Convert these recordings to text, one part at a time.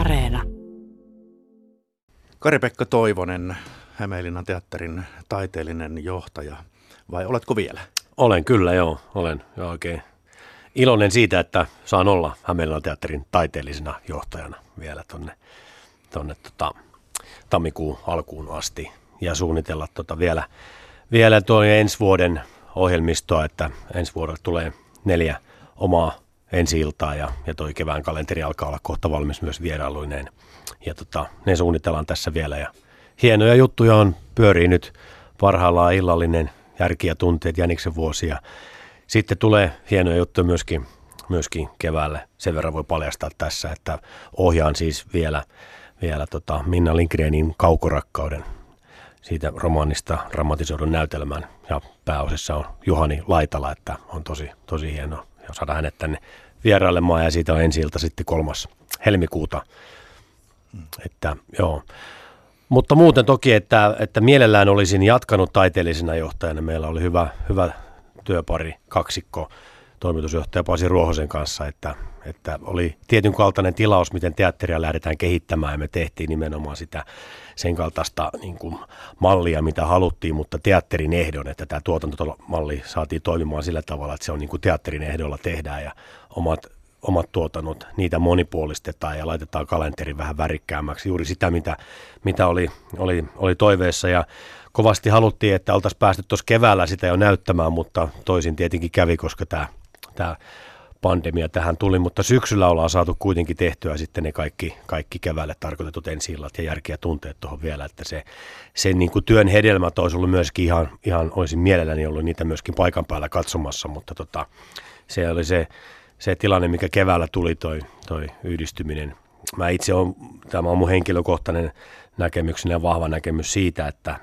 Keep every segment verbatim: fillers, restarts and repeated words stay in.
Areena. Kari-Pekka Toivonen, Hämeenlinnan teatterin taiteellinen johtaja. Vai oletko vielä? Olen kyllä, joo. Olen joo, oikein iloinen siitä, että saan olla Hämeenlinnan teatterin taiteellisena johtajana vielä tuonne tonne, tota, tammikuun alkuun asti. Ja suunnitella tota, vielä, vielä tuon ensi vuoden ohjelmistoa, että ensi vuodelle tulee neljä omaa ensi iltaa ja, ja toi kevään kalenteri alkaa olla kohta valmis myös vierailuineen. Ja tota, ne suunnitellaan tässä vielä ja hienoja juttuja on, pyörii nyt parhaillaan illallinen, Järki ja tunteet, Jäniksen vuosi ja sitten tulee hienoja juttuja myöskin, myöskin keväälle. Sen verran voi paljastaa tässä, että ohjaan siis vielä, vielä tota Minna Lindgrenin Kaukorakkauden siitä romaanista dramatisoidun näytelmän ja pääosassa on Juhani Laitala, että on tosi, tosi hienoa. Ja saada hänet tänne vierailemaan ja siitä on ensi ilta sitten kolmas helmikuuta. Mm. Että, joo. Mutta muuten toki, että, että mielellään olisin jatkanut taiteellisena johtajana. Meillä oli hyvä, hyvä työpari, kaksikko, toimitusjohtaja Pasi Ruohosen kanssa, että, että oli tietyn kaltainen tilaus, miten teatteria lähdetään kehittämään ja me tehtiin nimenomaan sitä sen kaltaista niin kuin, mallia, mitä haluttiin, mutta teatterin ehdon, että tämä tuotantomalli saatiin toimimaan sillä tavalla, että se on niin kuin teatterin ehdolla tehdään ja omat, omat tuotannot, niitä monipuolistetaan ja laitetaan kalenteri vähän värikkäämmäksi, juuri sitä, mitä, mitä oli, oli, oli toiveessa ja kovasti haluttiin, että oltaisiin päästy tuossa keväällä sitä jo näyttämään, mutta toisin tietenkin kävi, koska tämä Tämä pandemia tähän tuli, mutta syksyllä ollaan saatu kuitenkin tehtyä sitten ne kaikki, kaikki keväälle tarkoitetut ensi-illat ja Järki ja tunteet tuohon vielä, että se, se niin kuin työn hedelmät olisi ollut myöskin ihan, ihan olisin mielelläni ollut niitä myöskin paikan päällä katsomassa, mutta tota, se oli se, se tilanne, mikä keväällä tuli toi, toi yhdistyminen. Mä itse olen, tämä on mun henkilökohtainen näkemykseni ja vahva näkemys siitä, että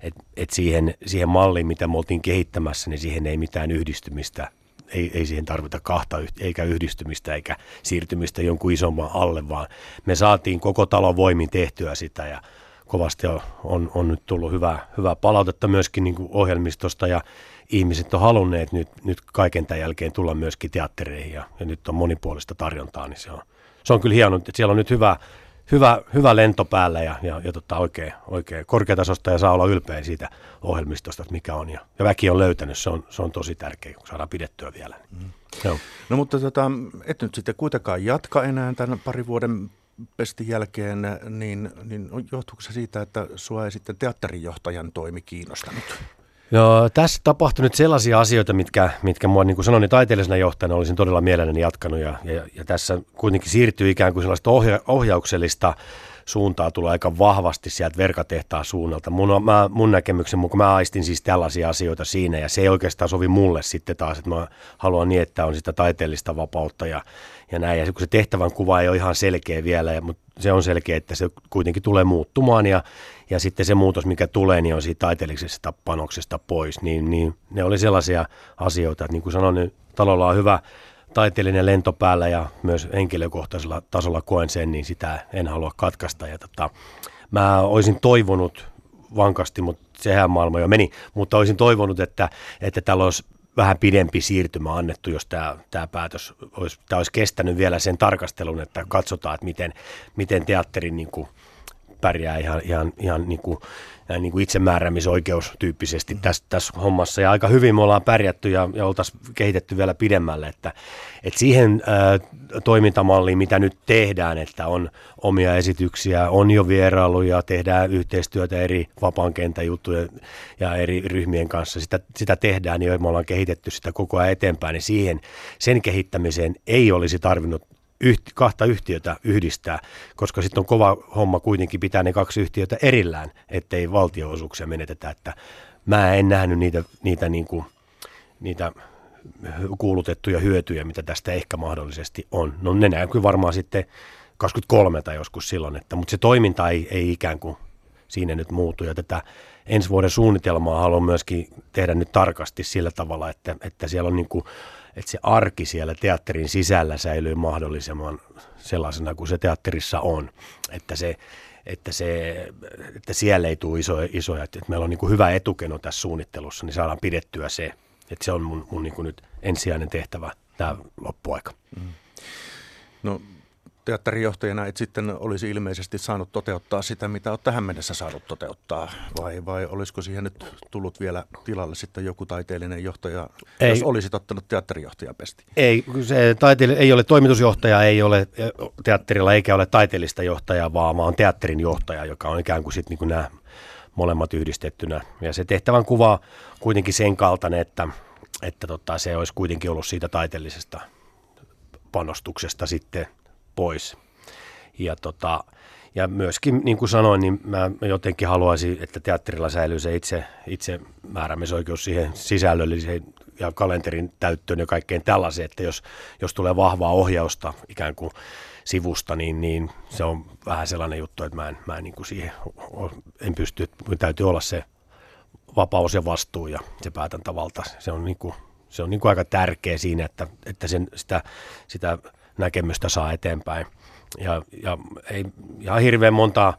et, et siihen, siihen malliin, mitä me oltiin kehittämässä, niin siihen ei mitään yhdistymistä. Ei, ei siihen tarvita kahta eikä yhdistymistä eikä siirtymistä jonkun isomman alle, vaan me saatiin koko talon voimin tehtyä sitä ja kovasti on, on, on nyt tullut hyvää, hyvää palautetta myöskin niin kuin ohjelmistosta ja ihmiset on halunneet nyt, nyt kaiken tämän jälkeen tulla myöskin teattereihin ja, ja nyt on monipuolista tarjontaa, niin se on, se on kyllä hienoa, että siellä on nyt hyvä, hyvä, hyvä lento päällä ja, ja, ja tota oikein, oikein korkeatasosta ja saa olla ylpeä siitä ohjelmistosta, että mikä on. Ja, ja väki on löytänyt, se on, se on tosi tärkeä, kun saadaan pidettyä vielä. Mm. Joo. No mutta tota, et nyt sitten kuitenkaan jatka enää tämän parin vuoden pestin jälkeen, niin, niin johtuuko se siitä, että sua ei sitten teatterijohtajan toimi kiinnostanut? No, tässä tapahtui nyt sellaisia asioita, mitkä, mitkä mua, niin kuin sanoin, niin taiteellisena johtajana olisin todella mielelläni jatkanut. Ja, ja, ja tässä kuitenkin siirtyy ikään kuin sellaista ohja- ohjauksellista suuntaa tulee aika vahvasti sieltä Verkatehtaan suunnalta. Mun, mä, mun näkemyksen mukaan mä aistin siis tällaisia asioita siinä ja se ei oikeastaan sovi mulle sitten taas, että mä haluan niin, että on sitä taiteellista vapautta ja, ja näin. Ja kun se tehtävän kuva ei ole ihan selkeä vielä, mutta se on selkeä, että se kuitenkin tulee muuttumaan ja, ja sitten se muutos, mikä tulee, niin on siitä taiteellisesta panoksesta pois. Niin, niin ne oli sellaisia asioita, että niin kuin sanoin, niin talolla on hyvä taiteellinen lento päällä ja myös henkilökohtaisella tasolla koen sen, niin sitä en halua katkaista. Ja tota, mä olisin toivonut vankasti, mutta sehän maailma jo meni, mutta olisin toivonut, että, että täällä olisi vähän pidempi siirtymä annettu, jos tämä, tämä päätös olisi, tämä olisi kestänyt vielä sen tarkastelun, että katsotaan, että miten, miten teatteri niin kuin pärjää ihan, ihan, ihan niin kuin, niin kuin itsemääräämisoikeus tyyppisesti tässä, tässä hommassa. Ja aika hyvin me ollaan pärjätty ja, ja oltaisiin kehitetty vielä pidemmälle. Että, että siihen ää, toimintamalliin, mitä nyt tehdään, että on omia esityksiä, on jo vierailuja, tehdään yhteistyötä eri vapaan kentän juttuja ja eri ryhmien kanssa. Sitä, sitä tehdään, niin me ollaan kehitetty sitä koko ajan eteenpäin. Niin siihen, sen kehittämiseen ei olisi tarvinnut kahta yhtiötä yhdistää, koska sitten on kova homma kuitenkin pitää ne kaksi yhtiötä erillään, ettei valtionosuuksia menetetä, että mä en nähnyt niitä, niitä, niinku, niitä kuulutettuja hyötyjä, mitä tästä ehkä mahdollisesti on. No ne näkyy varmaan sitten kaksikymmentäkolme tai joskus silloin, että, mutta se toiminta ei, ei ikään kuin siinä nyt muutu ja tätä ensi vuoden suunnitelmaa haluan myöskin tehdä nyt tarkasti sillä tavalla, että, että siellä on niin kuin että se arki siellä teatterin sisällä säilyy mahdollisimman sellaisena kuin se teatterissa on, että, se, että, se, että siellä ei tule isoja, isoja. Että meillä on niin kuin hyvä etukeno tässä suunnittelussa, niin saadaan pidettyä se, että se on mun, mun niin kuin nyt ensisijainen tehtävä tämä loppuaika. Mm. No teatterijohtajana et sitten olisi ilmeisesti saanut toteuttaa sitä, mitä olet tähän mennessä saanut toteuttaa, vai, vai olisiko siihen nyt tullut vielä tilalle sitten joku taiteellinen johtaja, ei, jos olisit ottanut teatterijohtajan pesti? Ei, se taiteil- ei ole toimitusjohtaja, ei ole teatterilla eikä ole taiteellista johtajaa, vaan mä oon teatterin johtaja, joka on ikään kuin sitten niin nämä molemmat yhdistettynä. Ja se tehtävän kuva kuitenkin sen kaltainen, että, että tota, se olisi kuitenkin ollut siitä taiteellisesta panostuksesta sitten pois. Ja, tota, ja myöskin, niin kuin sanoin, niin mä jotenkin haluaisin, että teatterilla säilyy se itse, itse määräämisoikeus siihen sisällölliseen ja kalenterin täyttöön ja kaikkeen tällaiseen, että jos, jos tulee vahvaa ohjausta ikään kuin sivusta, niin, niin se on vähän sellainen juttu, että mä en, mä en niin kuin siihen en pysty, täytyy olla se vapaus ja vastuu ja se päätäntävalta. Se on, niin kuin, se on niin kuin aika tärkeä siinä, että, että sen, sitä, sitä näkemystä saa eteenpäin. Ja, ja ei ihan hirveän montaa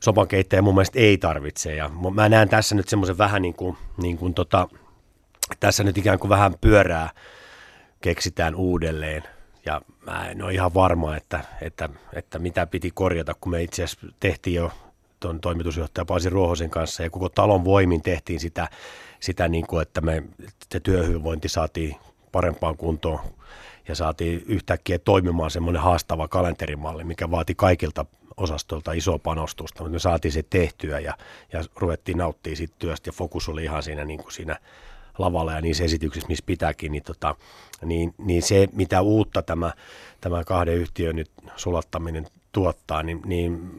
sopankeittäjä mun mielestä ei tarvitse. Ja mä näen tässä nyt semmoisen vähän niin kuin, niin kuin tota, tässä nyt ikään kuin vähän pyörää keksitään uudelleen. Ja mä en ole ihan varma, että, että, että mitä piti korjata, kun me itse asiassa tehtiin jo tuon toimitusjohtaja Pasi Ruohosen kanssa ja koko talon voimin tehtiin sitä, sitä niin kuin, että me että työhyvinvointi saatiin parempaan kuntoon. Ja saatiin yhtäkkiä toimimaan semmoinen haastava kalenterimalli, mikä vaati kaikilta osastolta isoa panostusta, mutta me saatiin se tehtyä ja, ja ruvettiin nauttimaan siitä työstä ja fokus oli ihan siinä, niin kuin siinä lavalla ja niissä esityksissä, missä pitääkin, niin, tota, niin, niin se mitä uutta tämä, tämä kahden yhtiön nyt sulattaminen tuottaa, niin, niin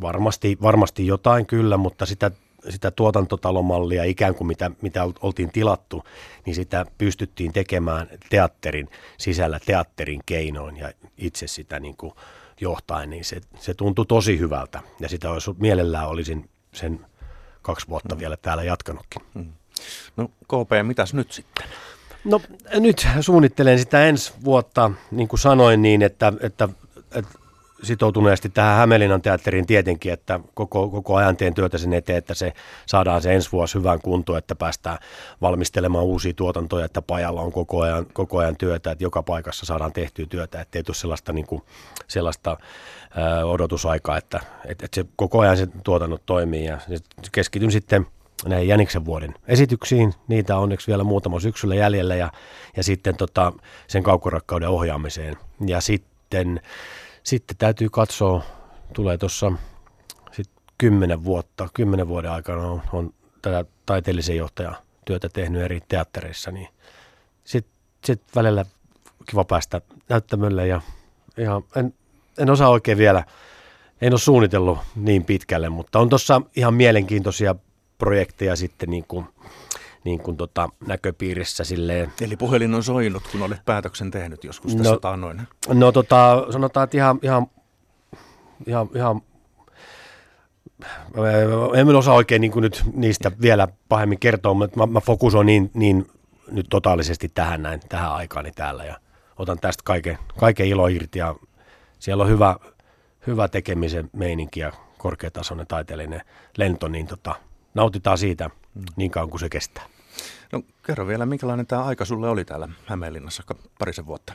varmasti, varmasti jotain kyllä, mutta sitä sitä tuotantotalomallia ikään kuin mitä, mitä oltiin tilattu, niin sitä pystyttiin tekemään teatterin sisällä teatterin keinoin ja itse sitä niin kuin johtain, niin se, se tuntui tosi hyvältä ja sitä olisi, mielellään olisin sen kaksi vuotta vielä täällä jatkanutkin. No K P, mitäs nyt sitten? No nyt suunnittelen sitä ensi vuotta, niin kuin sanoin, niin että, että, että sitoutuneesti tähän Hämeenlinnan teatteriin tietenkin, että koko, koko ajan teen työtä sen eteen, että se saadaan se ensi vuosi hyvään kuntoon, että päästään valmistelemaan uusia tuotantoja, että pajalla on koko ajan, koko ajan työtä, että joka paikassa saadaan tehtyä työtä, ettei tule sellaista, niin kuin, sellaista ää, odotusaikaa, että et, et se, koko ajan se tuotannot toimii ja keskityn sitten näihin Jäniksen vuoden esityksiin, niitä on onneksi vielä muutama syksyllä jäljellä ja, ja sitten tota, sen kaukorakkauden ohjaamiseen ja sitten Sitten täytyy katsoa, tulee tuossa kymmenen vuotta, kymmenen vuoden aikana on, on tätä taiteellisen johtajan työtä tehnyt eri teattereissa, niin sitten sit välillä kiva päästä näyttämölle ja ihan, en, en osaa oikein vielä, en ole suunnitellut niin pitkälle, mutta on tuossa ihan mielenkiintoisia projekteja sitten niin kuin niin kuin tota, näköpiirissä silleen. Eli puhelin on soinut, kun olet päätöksen tehnyt joskus tässä no, taannoin. No tota, sanotaan, että ihan, ihan, ihan, ihan en osaa oikein niin kuin nyt niistä vielä pahemmin kertoa, mutta mä, mä fokusoin niin, niin nyt totaalisesti tähän näin, tähän aikaani täällä ja otan tästä kaiken, kaiken ilo irti ja siellä on hyvä, hyvä tekemisen meininki ja korkeatasoinen taiteellinen lento, niin tota, nautitaan siitä niin kauan kuin se kestää. No kerro vielä, minkälainen tämä aika sulle oli täällä Hämeenlinnassa parisen vuotta?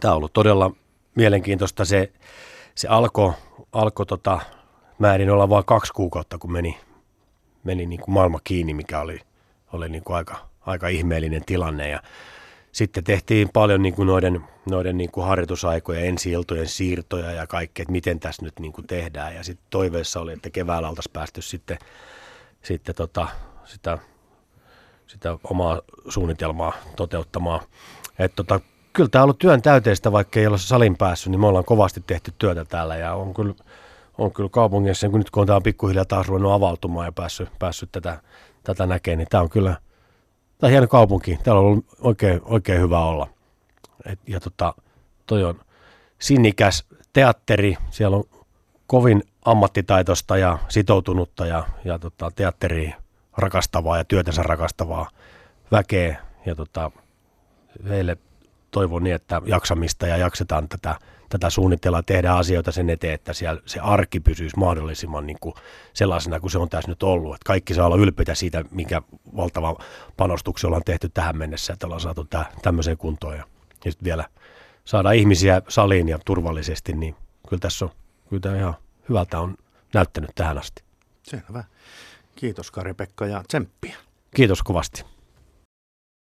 Tämä on ollut todella mielenkiintoista. Se, se alkoi, alko, tota, mä en olla vain kaksi kuukautta, kun meni, meni niin kuin maailma kiinni, mikä oli, oli niin kuin aika, aika ihmeellinen tilanne. Ja sitten tehtiin paljon niin kuin noiden, noiden niin kuin harjoitusaikoja, ensi-iltojen siirtoja ja kaikkea, että miten tässä nyt niin kuin tehdään. Ja sitten toiveessa oli, että keväällä oltaisiin päästy sitten Sitten tota, sitä, sitä omaa suunnitelmaa toteuttamaan. Et tota, kyllä tämä on ollut työn täyteistä, vaikka ei ole salin päässyt, niin me ollaan kovasti tehty työtä täällä. Ja on kyllä, on kyllä kaupungissa, kun nyt kun on tämä pikkuhiljaa taas ruvennut avautumaan ja päässyt, päässyt tätä, tätä näkemään, niin tämä on kyllä tää on hieno kaupunki. Täällä on ollut oikein, oikein hyvä olla. Et, ja tota, toi on sinnikäs teatteri. Siellä on kovin ammattitaitoista ja sitoutunutta ja, ja tota, teatteriin rakastavaa ja työtänsä rakastavaa väkeä. Ja tota, heille toivon niin, että jaksamista ja jaksetaan tätä, tätä suunnitella ja tehdään asioita sen eteen, että siellä se arki pysyisi mahdollisimman niin kuin sellaisena kuin se on tässä nyt ollut. Että kaikki saa olla ylpeitä siitä, minkä valtava panostuksia ollaan tehty tähän mennessä, että ollaan saatu tämmöiseen kuntoon ja, ja sitten vielä saada ihmisiä saliin ja turvallisesti, niin kyllä tässä on, kyllä tämä ihan hyvältä on näyttänyt tähän asti. Selvä. Kiitos Kari-Pekka ja tsemppiä. Kiitos kovasti.